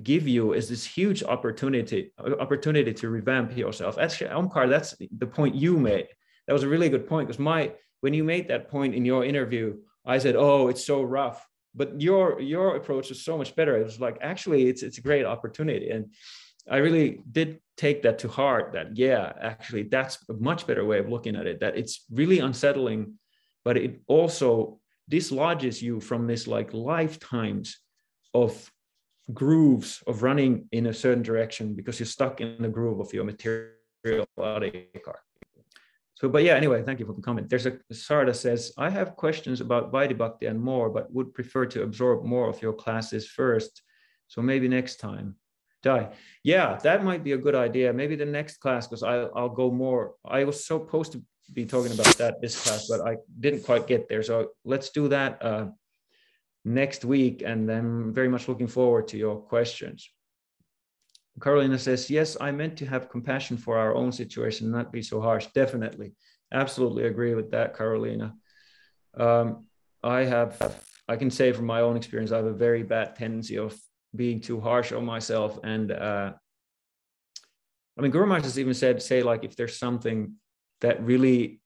give you is this huge opportunity to revamp yourself. Actually, Omkar, that's the point you made. That was a really good point, because when you made that point in your interview, I said, oh, it's so rough, but your approach is so much better. It was like, actually, it's a great opportunity. And I really did take that to heart, that, yeah, actually, that's a much better way of looking at it, that it's really unsettling, but it also dislodges you from this like lifetimes of grooves of running in a certain direction, because you're stuck in the groove of your material adhikar. So, but yeah, anyway, thank you for the comment. There's a Sarda says, I have questions about Vaidhi Bhakti and more, but would prefer to absorb more of your classes first. So maybe next time. Yeah, that might be a good idea. Maybe the next class, because I'll go more. I was supposed to be talking about that this class, but I didn't quite get there. So let's do that next week. And I'm very much looking forward to your questions. Carolina says, yes, I meant to have compassion for our own situation, not be so harsh. Definitely. Absolutely agree with that, Carolina. I can say from my own experience, I have a very bad tendency of being too harsh on myself. And I mean, Guru Maharaj has even said, say like, if there's something that really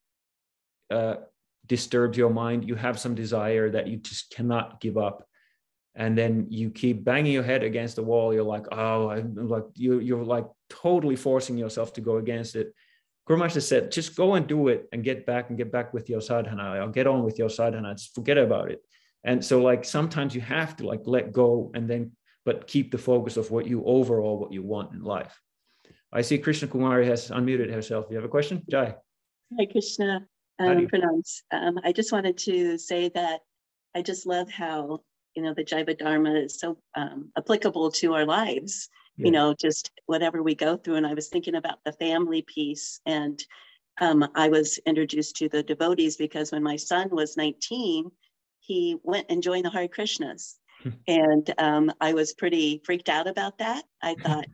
disturbs your mind, you have some desire that you just cannot give up. And then you keep banging your head against the wall. You're like, oh, I'm like, you're like totally forcing yourself to go against it. Guru Maharaj has said, just go and do it and get back with your sadhana. Or get on with your sadhana. Just forget about it. And so like, sometimes you have to like let go and then, but keep the focus of what you want in life. I see Krishna Kumari has unmuted herself. Do you have a question? Jai. Hi, Krishna. I just wanted to say that I just love how, you know, the Jaiva Dharma is so applicable to our lives, you know, just whatever we go through. And I was thinking about the family piece, and I was introduced to the devotees because when my son was 19, he went and joined the Hare Krishnas. And I was pretty freaked out about that. I thought,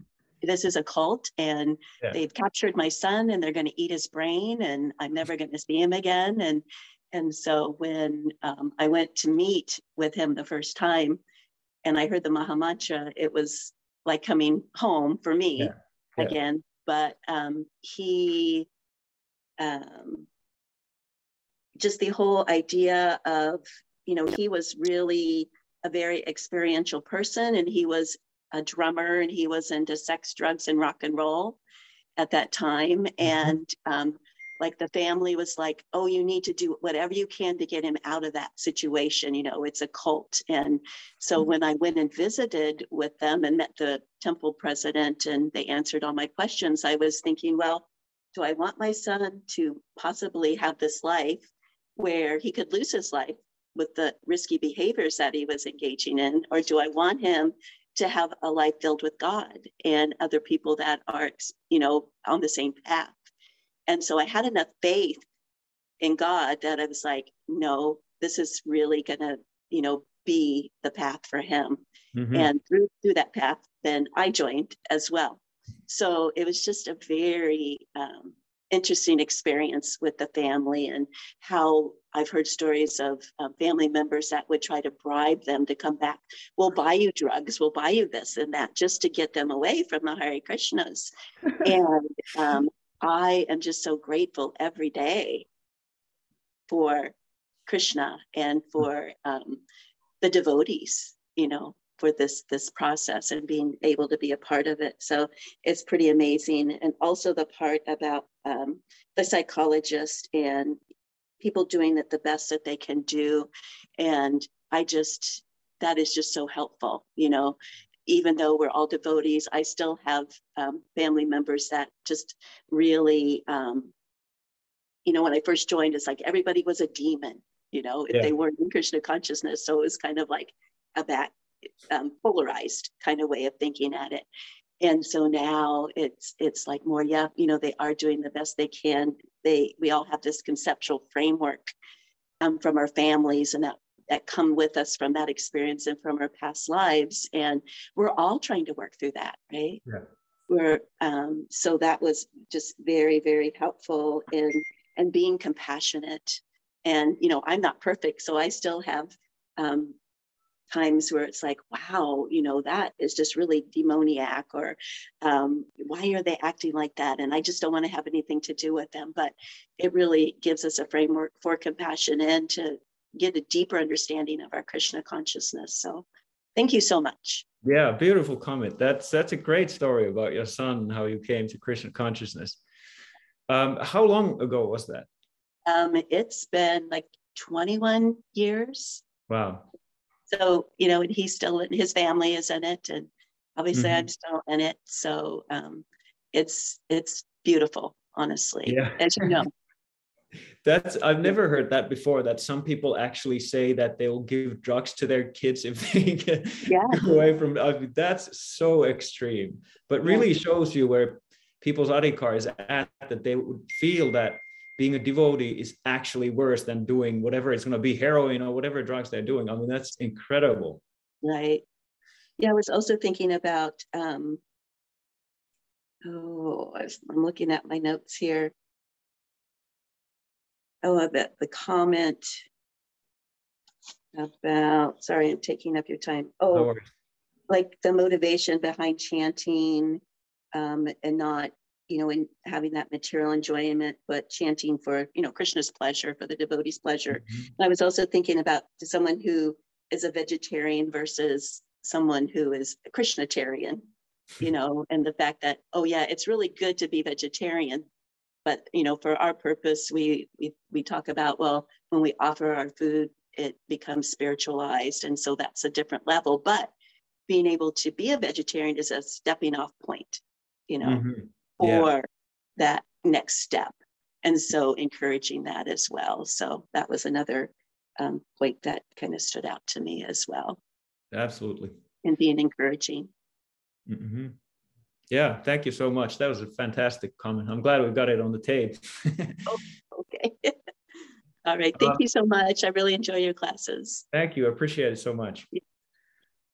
this is a cult, and they've captured my son, and they're going to eat his brain, and I'm never going to see him again. And so when I went to meet with him the first time, and I heard the Maha Mantra, it was like coming home for me again. But just the whole idea of, you know, he was really a very experiential person, and he was a drummer, and he was into sex, drugs, and rock and roll at that time. And like the family was like, oh, you need to do whatever you can to get him out of that situation. You know, it's a cult. And so when I went and visited with them and met the temple president, and they answered all my questions, I was thinking, well, do I want my son to possibly have this life where he could lose his life with the risky behaviors that he was engaging in, or do I want him to have a life filled with God and other people that are, you know, on the same path? And so I had enough faith in God that I was like, no, this is really gonna, you know, be the path for him. And through that path, then I joined as well. So it was just a very interesting experience with the family, and how I've heard stories of family members that would try to bribe them to come back. We'll buy you drugs, we'll buy you this and that, just to get them away from the Hare Krishnas. And I am just so grateful every day for Krishna and for the devotees, you know, for this process and being able to be a part of it. So it's pretty amazing. And also the part about the psychologist and people doing it the best that they can do. And that is just so helpful, you know. Even though we're all devotees, I still have family members that just really, you know, when I first joined, it's like everybody was a demon, you know, if they weren't in Krishna consciousness. So it was kind of like a polarized kind of way of thinking at it. And so now it's like more, you know, they are doing the best they can. We all have this conceptual framework from our families and that come with us from that experience and from our past lives. And we're all trying to work through that, right? Yeah. So that was just very, very helpful in being compassionate. And, you know, I'm not perfect. So I still have times where it's like, wow, you know, that is just really demoniac, or why are they acting like that? And I just don't want to have anything to do with them. But it really gives us a framework for compassion and to get a deeper understanding of our Krishna consciousness. So thank you so much. Yeah, beautiful comment. That's a great story about your son, how you came to Krishna consciousness. How long ago was that? It's been like 21 years. Wow. So, you know, and his family is in it, and obviously I'm still in it. So it's beautiful, honestly, as you know. I've never heard that before, that some people actually say that they will give drugs to their kids if they get away from, that's so extreme, but really shows you where people's adhikar is at, that they would feel that being a devotee is actually worse than doing whatever it's going to be, heroin or whatever drugs they're doing. I mean, that's incredible. Right. Yeah, I was also thinking about, I'm looking at my notes here. Oh, that the comment about, sorry, I'm taking up your time. Oh, no worries. Like the motivation behind chanting and not, you know, in having that material enjoyment, but chanting for, you know, Krishna's pleasure, for the devotee's pleasure. And I was also thinking about someone who is a vegetarian versus someone who is a Krishnatarian, you know, and the fact that, oh yeah, it's really good to be vegetarian. But, you know, for our purpose, we talk about, well, when we offer our food, it becomes spiritualized. And so that's a different level. But being able to be a vegetarian is a stepping off point, you know. Or that next step. And so encouraging that as well. So that was another point that kind of stood out to me as well. Absolutely. And being encouraging. Yeah, thank you so much. That was a fantastic comment. I'm glad we got it on the tape. Oh, okay. All right. Thank you so much. I really enjoy your classes. Thank you. I appreciate it so much. Yeah.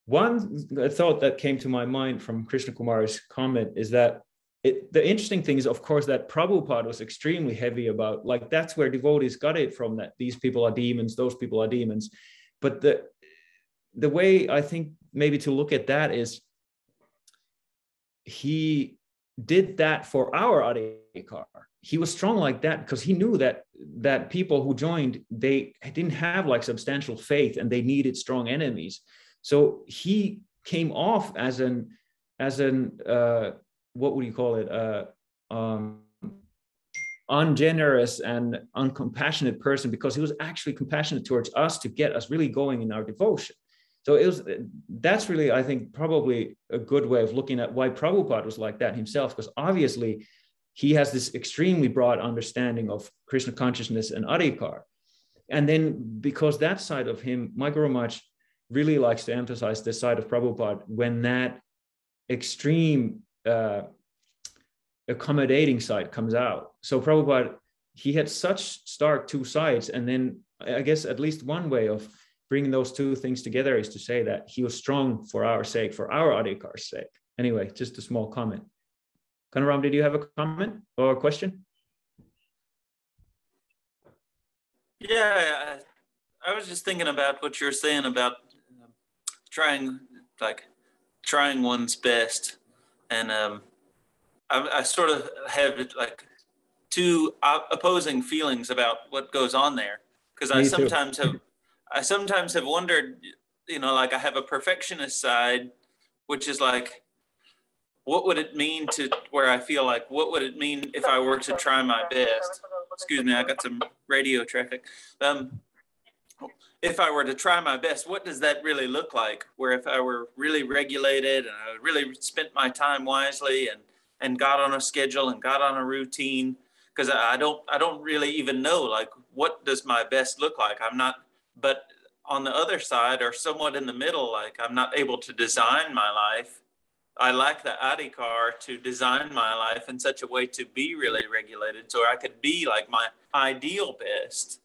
One thought that came to my mind from Krishna Kumari's comment is that the interesting thing is, of course, that Prabhupada was extremely heavy about, like, that's where devotees got it from, that these people are demons, those people are demons. But the way I think maybe to look at that is, he did that for our adhikar. He was strong like that because he knew that people who joined, they didn't have like substantial faith and they needed strong enemies. So he came off as an what would you call it? Ungenerous and uncompassionate person, because he was actually compassionate towards us to get us really going in our devotion. So that's really, I think, probably a good way of looking at why Prabhupada was like that himself, because obviously he has this extremely broad understanding of Krishna consciousness and adhikar. And then because that side of him, my Guru Maharaj really likes to emphasize this side of Prabhupada, when that extreme accommodating side comes out. So Prabhupada, he had such stark two sides. And then I guess at least one way of bringing those two things together is to say that he was strong for our sake, for our adhikar's sake. Anyway, just a small comment. Kanaram, did you have a comment or a question? Yeah, I was just thinking about what you were saying about trying one's best, and I sort of have like two opposing feelings about what goes on there, because I sometimes have wondered, you know, like I have a perfectionist side, which is like, what would it mean to where I feel like, what would it mean if I were to try my best? Excuse me, I got some radio traffic. If I were to try my best, what does that really look like? Where if I were really regulated and I really spent my time wisely and got on a schedule and got on a routine, because I don't really even know, like, what does my best look like? I'm not, but on the other side or somewhat in the middle, like I'm not able to design my life. I like the Adhikar to design my life in such a way to be really regulated so I could be like my ideal best.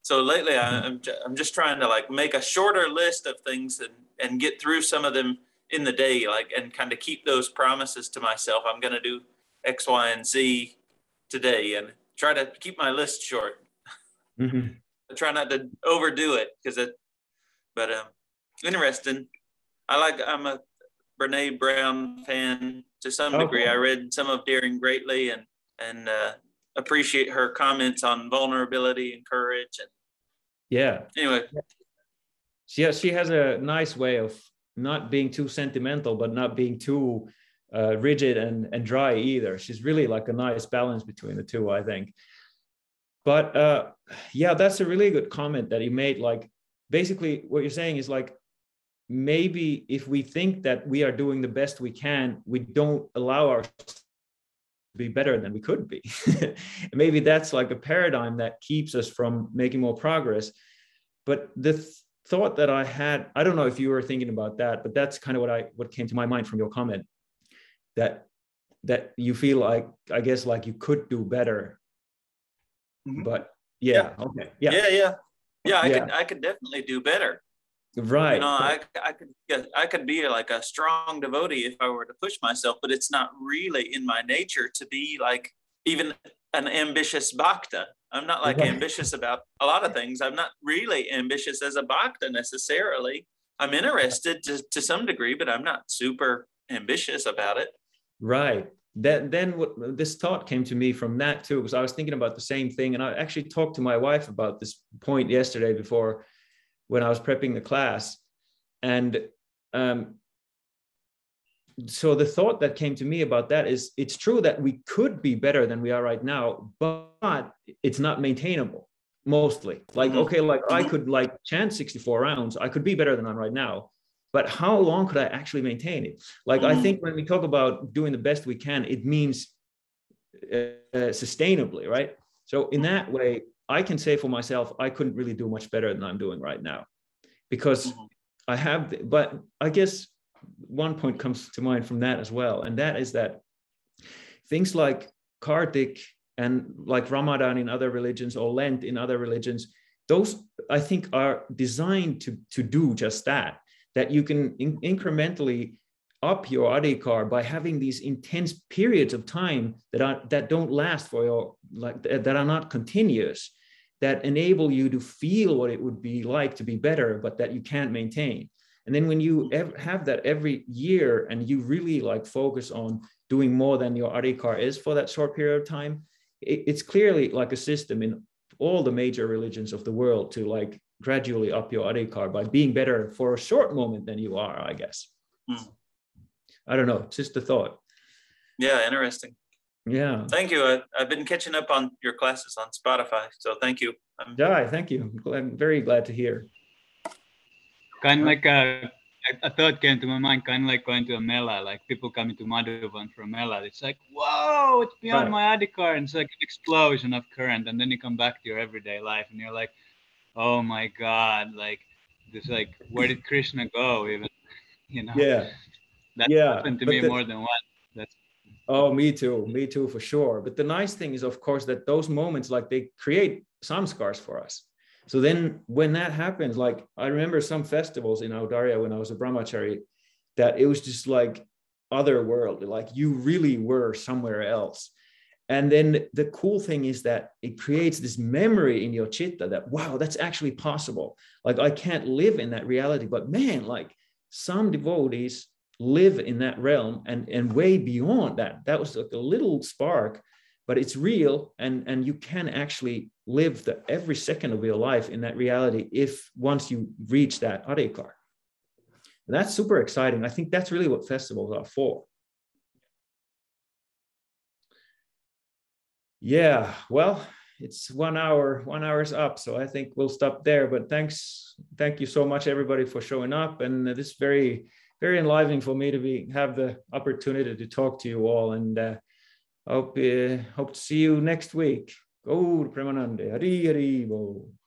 So lately I'm just trying to like make a shorter list of things and get through some of them in the day, like, and kind of keep those promises to myself. I'm going to do X, Y, and Z today and try to keep my list short. Mm-hmm. I try not to overdo it but interesting. I'm a Brené Brown fan to some degree. I read some of Daring Greatly and appreciate her comments on vulnerability and courage. And yeah. Anyway. Yeah, she has a nice way of not being too sentimental, but not being too rigid and dry either. She's really like a nice balance between the two, I think. But yeah, that's a really good comment that you made. Like, basically what you're saying is like, maybe if we think that we are doing the best we can, we don't allow ourselves to be better than we could be. Maybe that's like a paradigm that keeps us from making more progress. But the thought that I had, I don't know if you were thinking about that, but that's kind of what came to my mind from your comment, that you feel like, I guess, like you could do better. Mm-hmm. But yeah. Okay. Yeah. I could definitely do better. Right. You know, I could be like a strong devotee if I were to push myself, but it's not really in my nature to be like even an ambitious bhakta. I'm not like ambitious about a lot of things. I'm not really ambitious as a bhakta necessarily. I'm interested to some degree, but I'm not super ambitious about it. Right. Then this thought came to me from that too, because I was thinking about the same thing, and I actually talked to my wife about this point yesterday before, when I was prepping the class. And so the thought that came to me about that is, it's true that we could be better than we are right now, but it's not maintainable mostly. Like, okay, like I could like chant 64 rounds, I could be better than I'm right now, but how long could I actually maintain it? Like, I think when we talk about doing the best we can, it means sustainably, right? So in that way, I can say for myself, I couldn't really do much better than I'm doing right now, because I have, but I guess one point comes to mind from that as well. And that is that things like Kartik and like Ramadan in other religions, or Lent in other religions, those I think are designed to do just that. That you can incrementally up your adhikar by having these intense periods of time that don't last for your, like, that are not continuous, that enable you to feel what it would be like to be better, but that you can't maintain. And then when you have that every year and you really like focus on doing more than your adhikar is for that short period of time, it's clearly like a system in all the major religions of the world to like gradually up your adhikar by being better for a short moment than you are, I guess. I don't know, it's just a thought. Yeah, interesting. Yeah. Thank you. I've been catching up on your classes on Spotify, so thank you. Thank you. I'm very glad to hear. Kind of like a thought came to my mind, kind of like going to a Mela, like people coming to Madhuvan from Mela. It's like, whoa, it's beyond my adhikar. And it's like an explosion of current. And then you come back to your everyday life and you're like, oh my God, like this, like, where did Krishna go even? You know? Yeah. That happened to me more than once. Me too, for sure. But the nice thing is, of course, that those moments, like, they create samskars for us. So then when that happens, like, I remember some festivals in Audarya when I was a brahmachari, that it was just like, otherworldly, like you really were somewhere else. And then the cool thing is that it creates this memory in your chitta that, wow, that's actually possible. Like I can't live in that reality, but man, like some devotees live in that realm and way beyond that. That was like a little spark, but it's real. And you can actually live every second of your life in that reality if once you reach that adhikar. That's super exciting. I think that's really what festivals are for. Yeah, well, it's 1 hour. 1 hour is up, so I think we'll stop there. But thank you so much, everybody, for showing up. And this is very, very enlivening for me to have the opportunity to talk to you all. And hope to see you next week. Gaur Premanande, Hari Hari Bol.